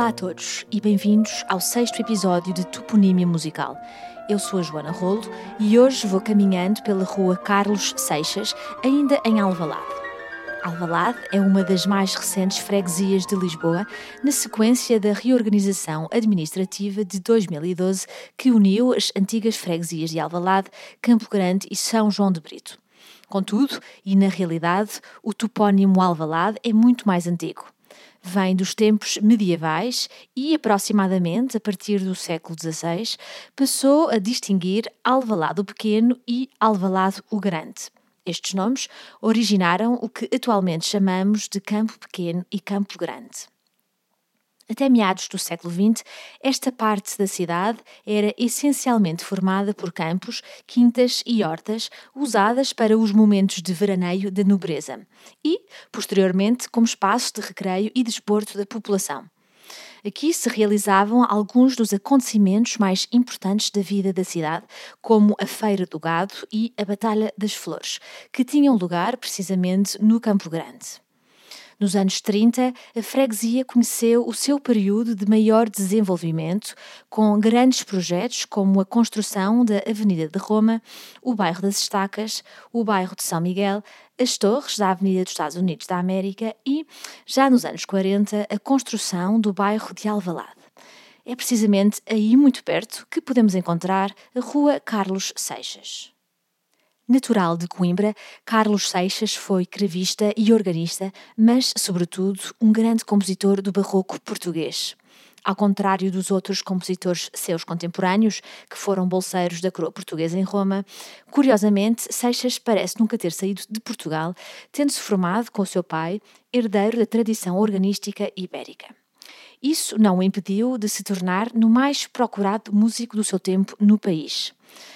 Olá a todos e bem-vindos ao 6º episódio de Toponímia Musical. Eu sou a Joana Rolo e hoje vou caminhando pela rua Carlos Seixas, ainda em Alvalade. Alvalade é uma das mais recentes freguesias de Lisboa, na sequência da reorganização administrativa de 2012 que uniu as antigas freguesias de Alvalade, Campo Grande e São João de Brito. Contudo, e na realidade, o topónimo Alvalade é muito mais antigo. Vem dos tempos medievais e, aproximadamente, a partir do século XVI, passou a distinguir Alvalade o Pequeno e Alvalade o Grande. Estes nomes originaram o que atualmente chamamos de Campo Pequeno e Campo Grande. Até meados do século XX, esta parte da cidade era essencialmente formada por campos, quintas e hortas, usadas para os momentos de veraneio da nobreza e, posteriormente, como espaço de recreio e desporto da população. Aqui se realizavam alguns dos acontecimentos mais importantes da vida da cidade, como a Feira do Gado e a Batalha das Flores, que tinham lugar precisamente no Campo Grande. Nos anos 30, a freguesia conheceu o seu período de maior desenvolvimento, com grandes projetos como a construção da Avenida de Roma, o bairro das Estacas, o bairro de São Miguel, as torres da Avenida dos Estados Unidos da América e, já nos anos 40, a construção do bairro de Alvalade. É precisamente aí, muito perto, que podemos encontrar a Rua Carlos Seixas. Natural de Coimbra, Carlos Seixas foi cravista e organista, mas, sobretudo, um grande compositor do barroco português. Ao contrário dos outros compositores seus contemporâneos, que foram bolseiros da coroa portuguesa em Roma, curiosamente, Seixas parece nunca ter saído de Portugal, tendo-se formado com o seu pai, herdeiro da tradição organística ibérica. Isso não o impediu de se tornar no mais procurado músico do seu tempo no país.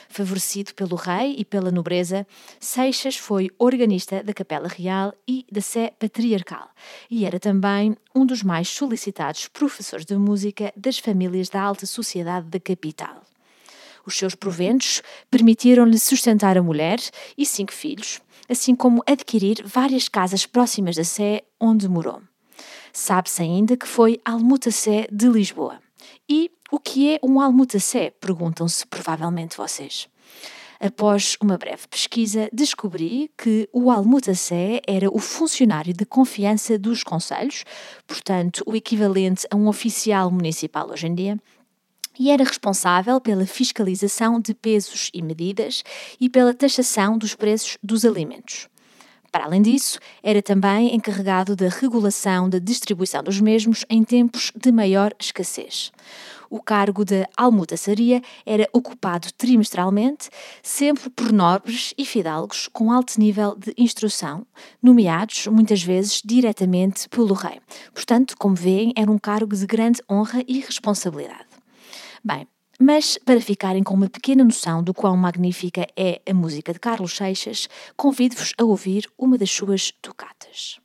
Favorecido pelo rei e pela nobreza, Seixas foi organista da Capela Real e da Sé Patriarcal e era também um dos mais solicitados professores de música das famílias da alta sociedade da capital. Os seus proventos permitiram-lhe sustentar a mulher e 5 filhos, assim como adquirir várias casas próximas da Sé onde morou. Sabe-se ainda que foi Almotaçaria de Lisboa. E o que é um almotaçé? Perguntam-se provavelmente vocês. Após uma breve pesquisa, descobri que o almotaçé era o funcionário de confiança dos concelhos, portanto o equivalente a um oficial municipal hoje em dia, e era responsável pela fiscalização de pesos e medidas e pela taxação dos preços dos alimentos. Para além disso, era também encarregado da regulação da distribuição dos mesmos em tempos de maior escassez. O cargo de almotaçaria era ocupado trimestralmente, sempre por nobres e fidalgos com alto nível de instrução, nomeados muitas vezes diretamente pelo rei. Portanto, como veem, era um cargo de grande honra e responsabilidade. Bem, mas, para ficarem com uma pequena noção do quão magnífica é a música de Carlos Seixas, convido-vos a ouvir uma das suas tocatas.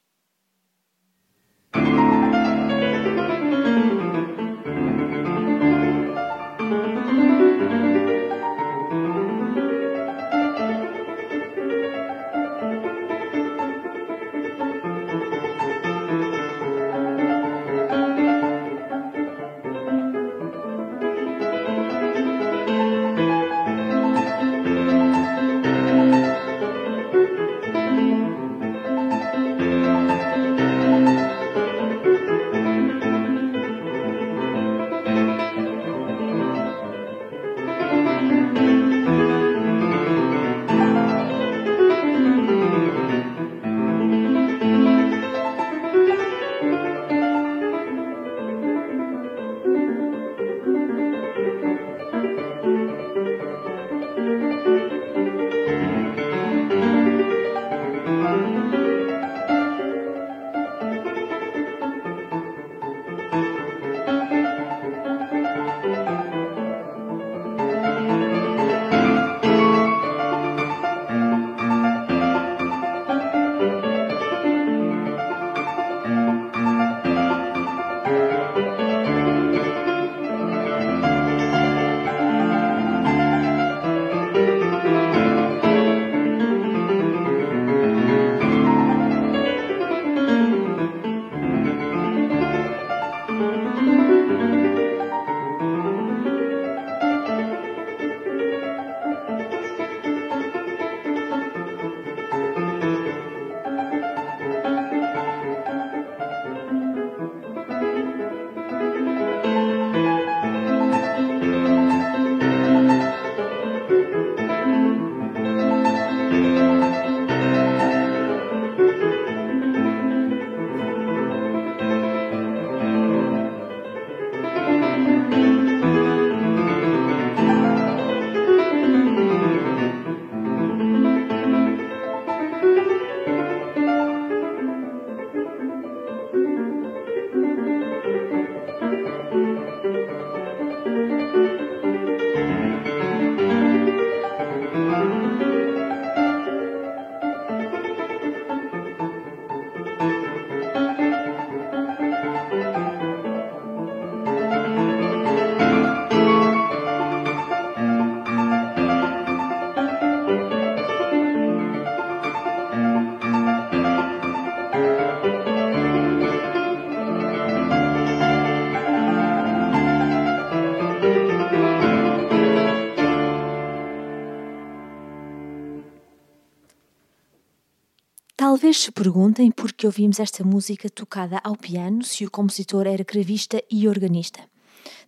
Talvez se perguntem por que ouvimos esta música tocada ao piano se o compositor era cravista e organista.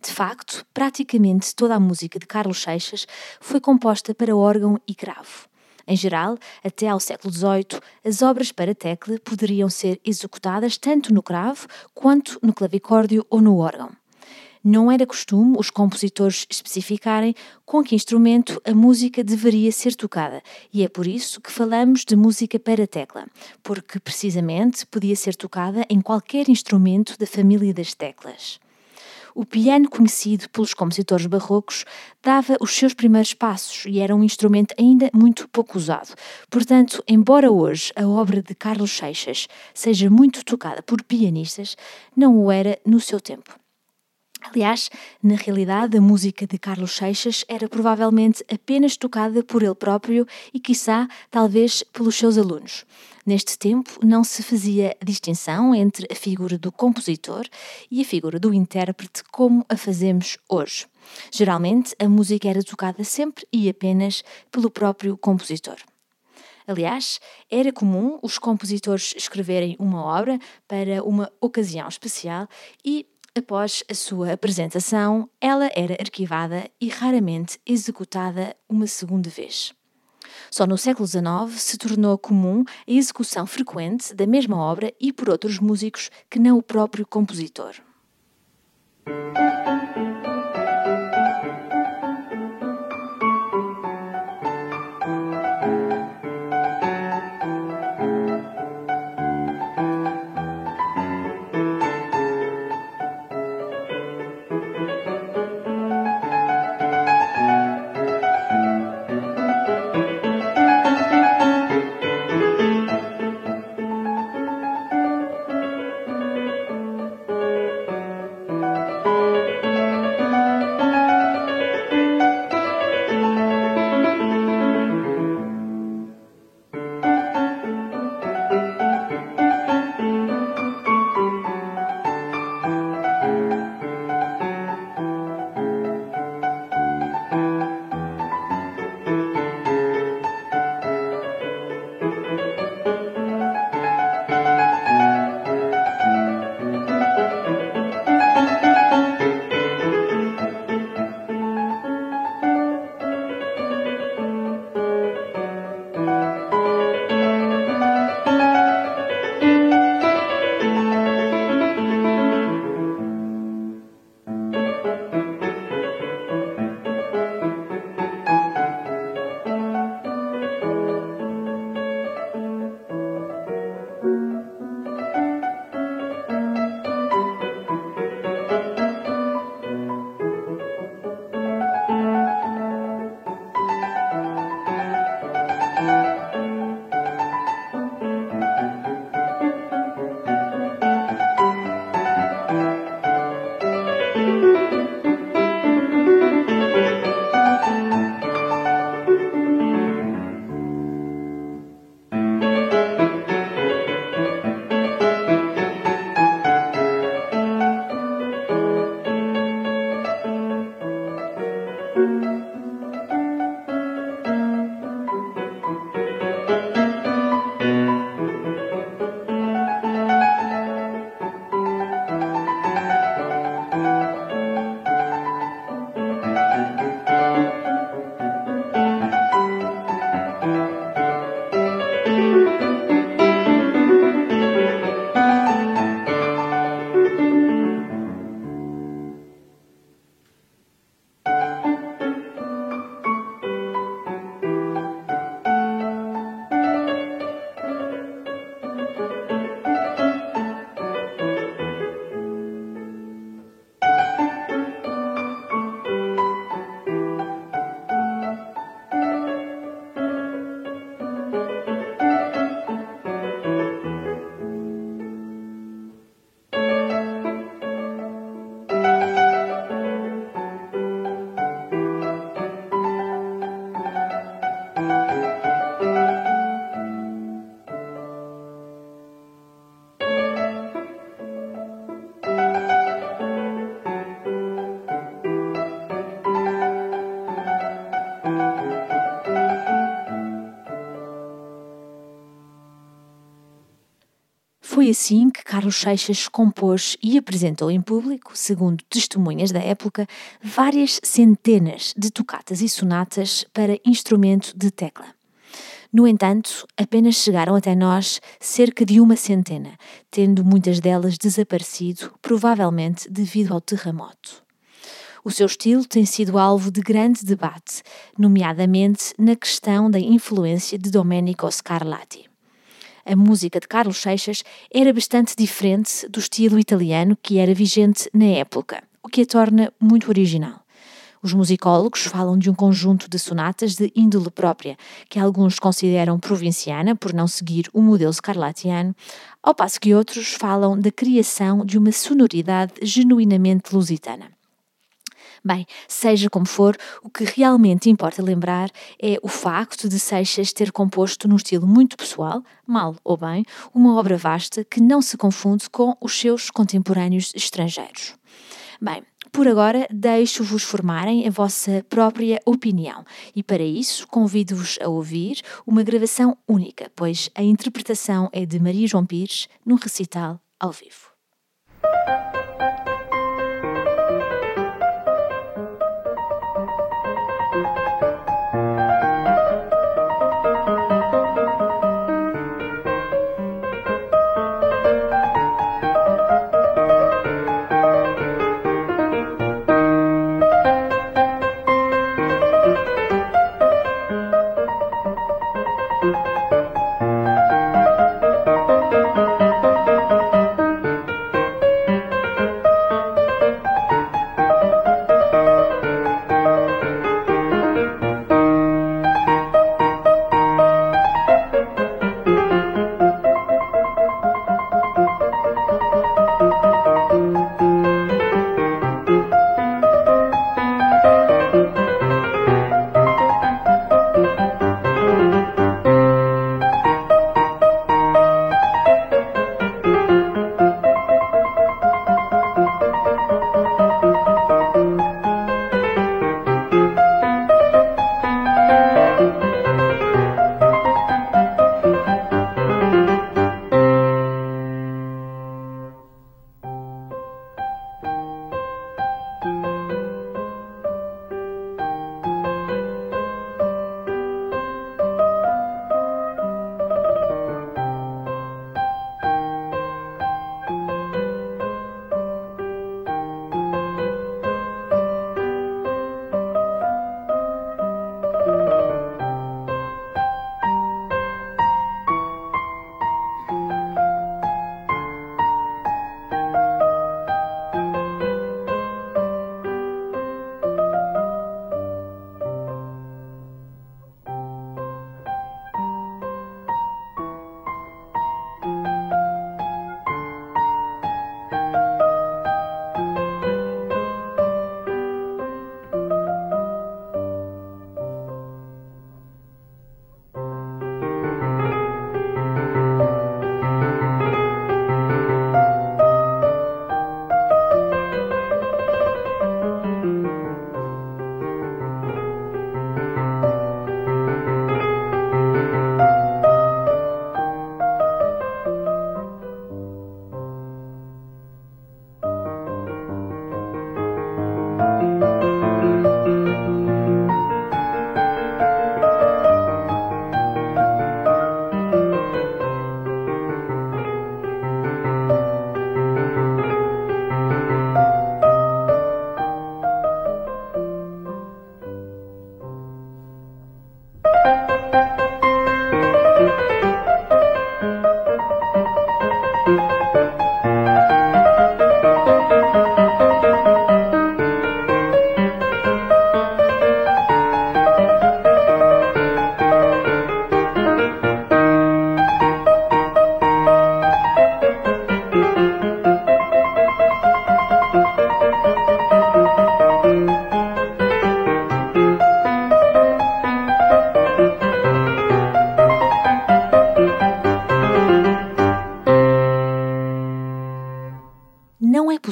De facto, praticamente toda a música de Carlos Seixas foi composta para órgão e cravo. Em geral, até ao século XVIII, as obras para tecla poderiam ser executadas tanto no cravo quanto no clavicórdio ou no órgão. Não era costume os compositores especificarem com que instrumento a música deveria ser tocada, e é por isso que falamos de música para tecla, porque precisamente podia ser tocada em qualquer instrumento da família das teclas. O piano, conhecido pelos compositores barrocos, dava os seus primeiros passos e era um instrumento ainda muito pouco usado. Portanto, embora hoje a obra de Carlos Seixas seja muito tocada por pianistas, não o era no seu tempo. Aliás, na realidade, a música de Carlos Seixas era provavelmente apenas tocada por ele próprio e, quiçá, talvez pelos seus alunos. Neste tempo, não se fazia distinção entre a figura do compositor e a figura do intérprete como a fazemos hoje. Geralmente, a música era tocada sempre e apenas pelo próprio compositor. Aliás, era comum os compositores escreverem uma obra para uma ocasião especial e, após a sua apresentação, ela era arquivada e raramente executada uma segunda vez. Só no século XIX se tornou comum a execução frequente da mesma obra e por outros músicos que não o próprio compositor. Foi assim que Carlos Seixas compôs e apresentou em público, segundo testemunhas da época, várias centenas de tocatas e sonatas para instrumento de tecla. No entanto, apenas chegaram até nós cerca de uma centena, tendo muitas delas desaparecido, provavelmente devido ao terremoto. O seu estilo tem sido alvo de grande debate, nomeadamente na questão da influência de Domenico Scarlatti. A música de Carlos Seixas era bastante diferente do estilo italiano que era vigente na época, o que a torna muito original. Os musicólogos falam de um conjunto de sonatas de índole própria, que alguns consideram provinciana por não seguir o modelo scarlattiano, ao passo que outros falam da criação de uma sonoridade genuinamente lusitana. Bem, seja como for, o que realmente importa lembrar é o facto de Seixas ter composto num estilo muito pessoal, mal ou bem, uma obra vasta que não se confunde com os seus contemporâneos estrangeiros. Bem, por agora deixo-vos formarem a vossa própria opinião e para isso convido-vos a ouvir uma gravação única, pois a interpretação é de Maria João Pires num recital ao vivo.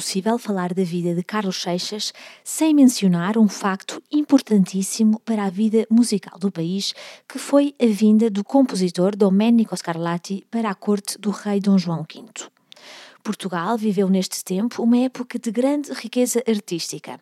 impossível falar da vida de Carlos Seixas sem mencionar um facto importantíssimo para a vida musical do país, que foi a vinda do compositor Domenico Scarlatti para a corte do rei Dom João V. Portugal viveu neste tempo uma época de grande riqueza artística.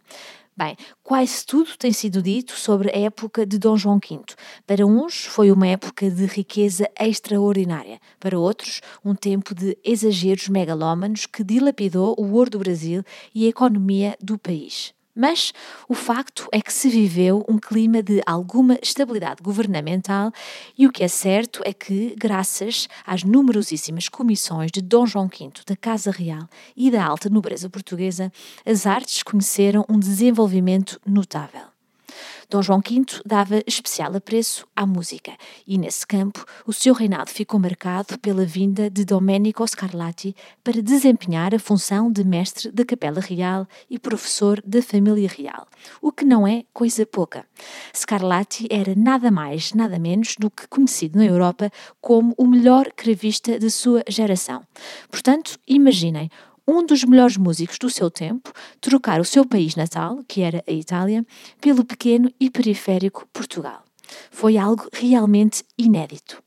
Bem, quase tudo tem sido dito sobre a época de Dom João V. Para uns foi uma época de riqueza extraordinária, para outros um tempo de exageros megalómanos que dilapidou o ouro do Brasil e a economia do país. Mas o facto é que se viveu um clima de alguma estabilidade governamental e o que é certo é que, graças às numerosíssimas comissões de Dom João V, da Casa Real e da alta nobreza portuguesa, as artes conheceram um desenvolvimento notável. Dom João V dava especial apreço à música e, nesse campo, o seu reinado ficou marcado pela vinda de Domenico Scarlatti para desempenhar a função de mestre da Capela Real e professor da Família Real, o que não é coisa pouca. Scarlatti era nada mais, nada menos do que conhecido na Europa como o melhor cravista da sua geração. Portanto, imaginem, um dos melhores músicos do seu tempo, trocar o seu país natal, que era a Itália, pelo pequeno e periférico Portugal. Foi algo realmente inédito.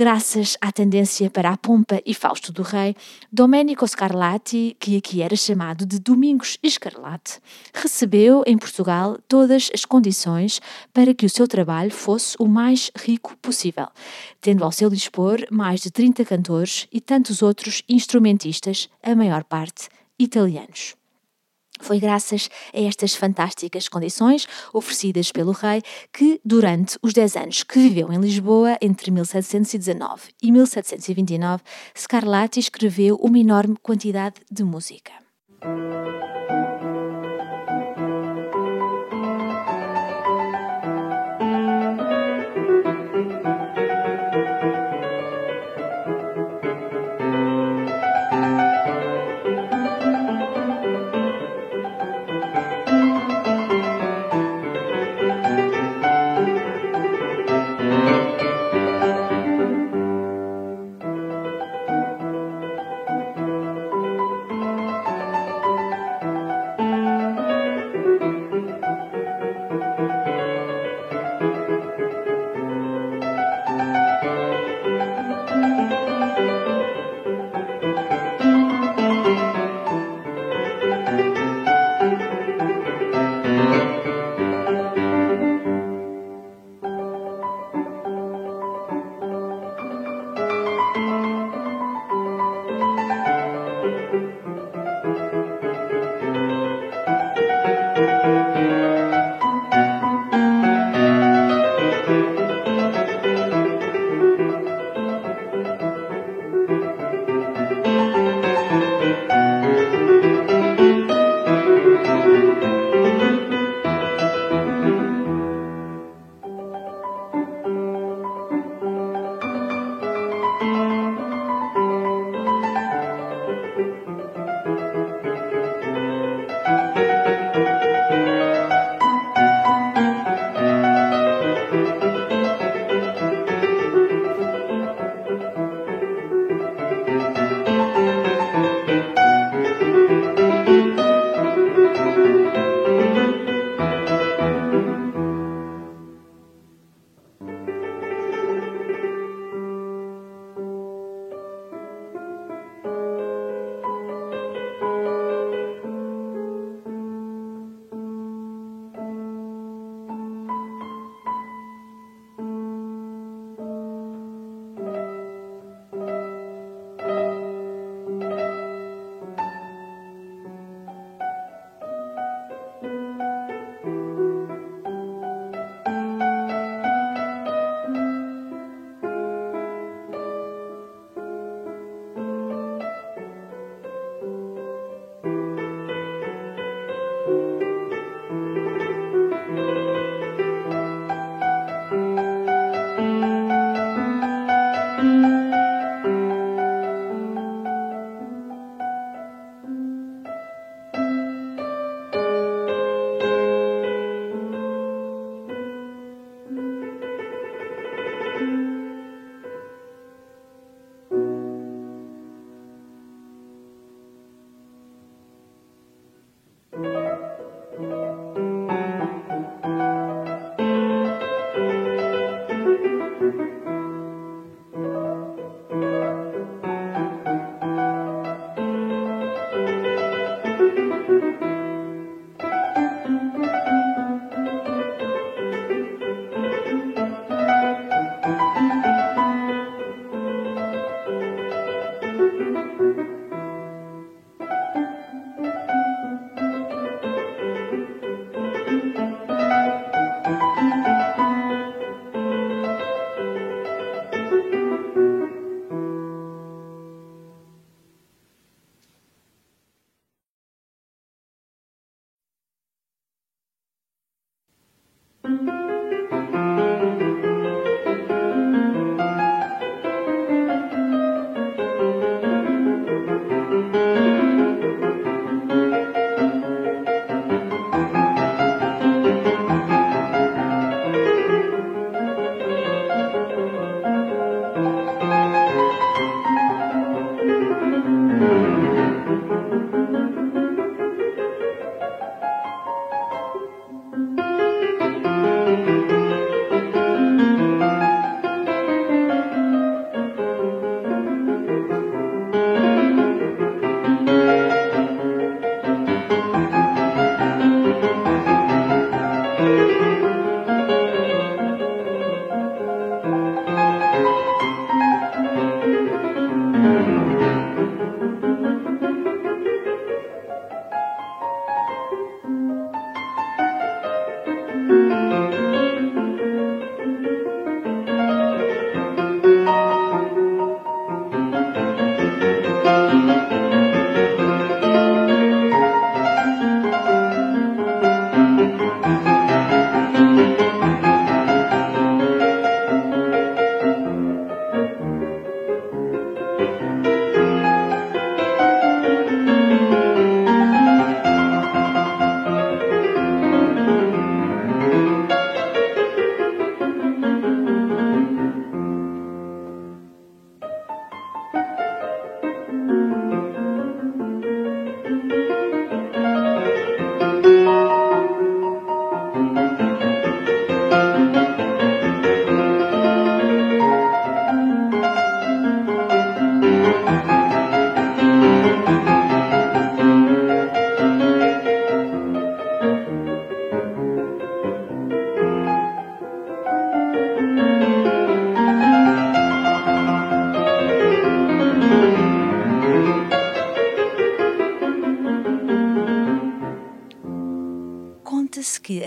Graças à tendência para a pompa e fausto do rei, Domenico Scarlatti, que aqui era chamado de Domingos Escarlate, recebeu em Portugal todas as condições para que o seu trabalho fosse o mais rico possível, tendo ao seu dispor mais de 30 cantores e tantos outros instrumentistas, a maior parte italianos. Foi graças a estas fantásticas condições oferecidas pelo rei que, durante os 10 anos que viveu em Lisboa, entre 1719 e 1729, Scarlatti escreveu uma enorme quantidade de música.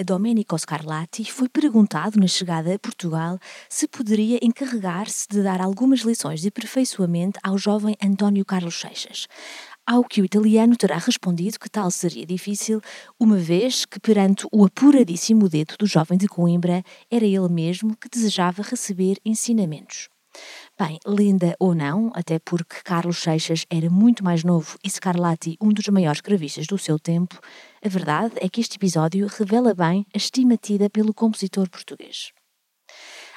a Domenico Scarlatti, foi perguntado na chegada a Portugal se poderia encarregar-se de dar algumas lições de aperfeiçoamento ao jovem António Carlos Seixas, ao que o italiano terá respondido que tal seria difícil, uma vez que perante o apuradíssimo dedo do jovem de Coimbra era ele mesmo que desejava receber ensinamentos. Bem, linda ou não, até porque Carlos Seixas era muito mais novo e Scarlatti um dos maiores gravistas do seu tempo, a verdade é que este episódio revela bem a estima tida pelo compositor português.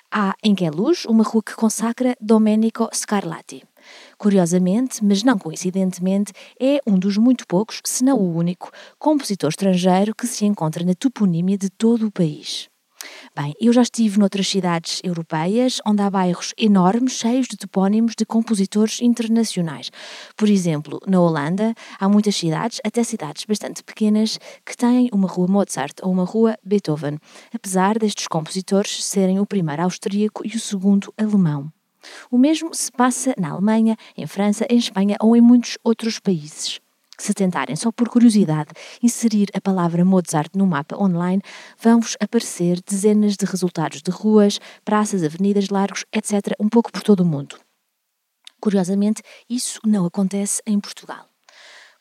Há em Queluz uma rua que consacra Domenico Scarlatti. Curiosamente, mas não coincidentemente, é um dos muito poucos, se não o único, compositor estrangeiro que se encontra na toponímia de todo o país. Bem, eu já estive noutras cidades europeias onde há bairros enormes cheios de topónimos de compositores internacionais. Por exemplo, na Holanda há muitas cidades, até cidades bastante pequenas, que têm uma rua Mozart ou uma rua Beethoven, apesar destes compositores serem o primeiro austríaco e o segundo alemão. O mesmo se passa na Alemanha, em França, em Espanha ou em muitos outros países. Se tentarem, só por curiosidade, inserir a palavra Mozart no mapa online, vão-vos aparecer dezenas de resultados de ruas, praças, avenidas, largos, etc., um pouco por todo o mundo. Curiosamente, isso não acontece em Portugal.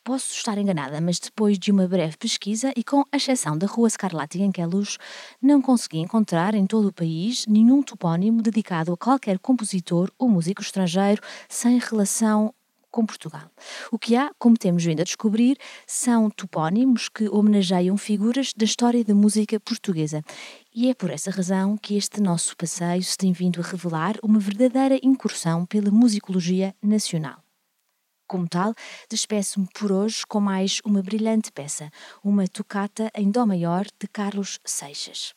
Posso estar enganada, mas depois de uma breve pesquisa e com exceção da Rua Scarlatti em Queluz, não consegui encontrar em todo o país nenhum topónimo dedicado a qualquer compositor ou músico estrangeiro sem relação com Portugal. O que há, como temos vindo a descobrir, são topónimos que homenageiam figuras da história da música portuguesa. E é por essa razão que este nosso passeio se tem vindo a revelar uma verdadeira incursão pela musicologia nacional. Como tal, despeço-me por hoje com mais uma brilhante peça, uma tocata em Dó maior de Carlos Seixas.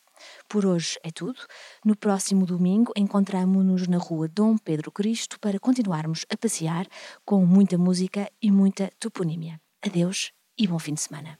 Por hoje é tudo. No próximo domingo encontramo-nos na rua Dom Pedro Cristo para continuarmos a passear com muita música e muita toponímia. Adeus e bom fim de semana.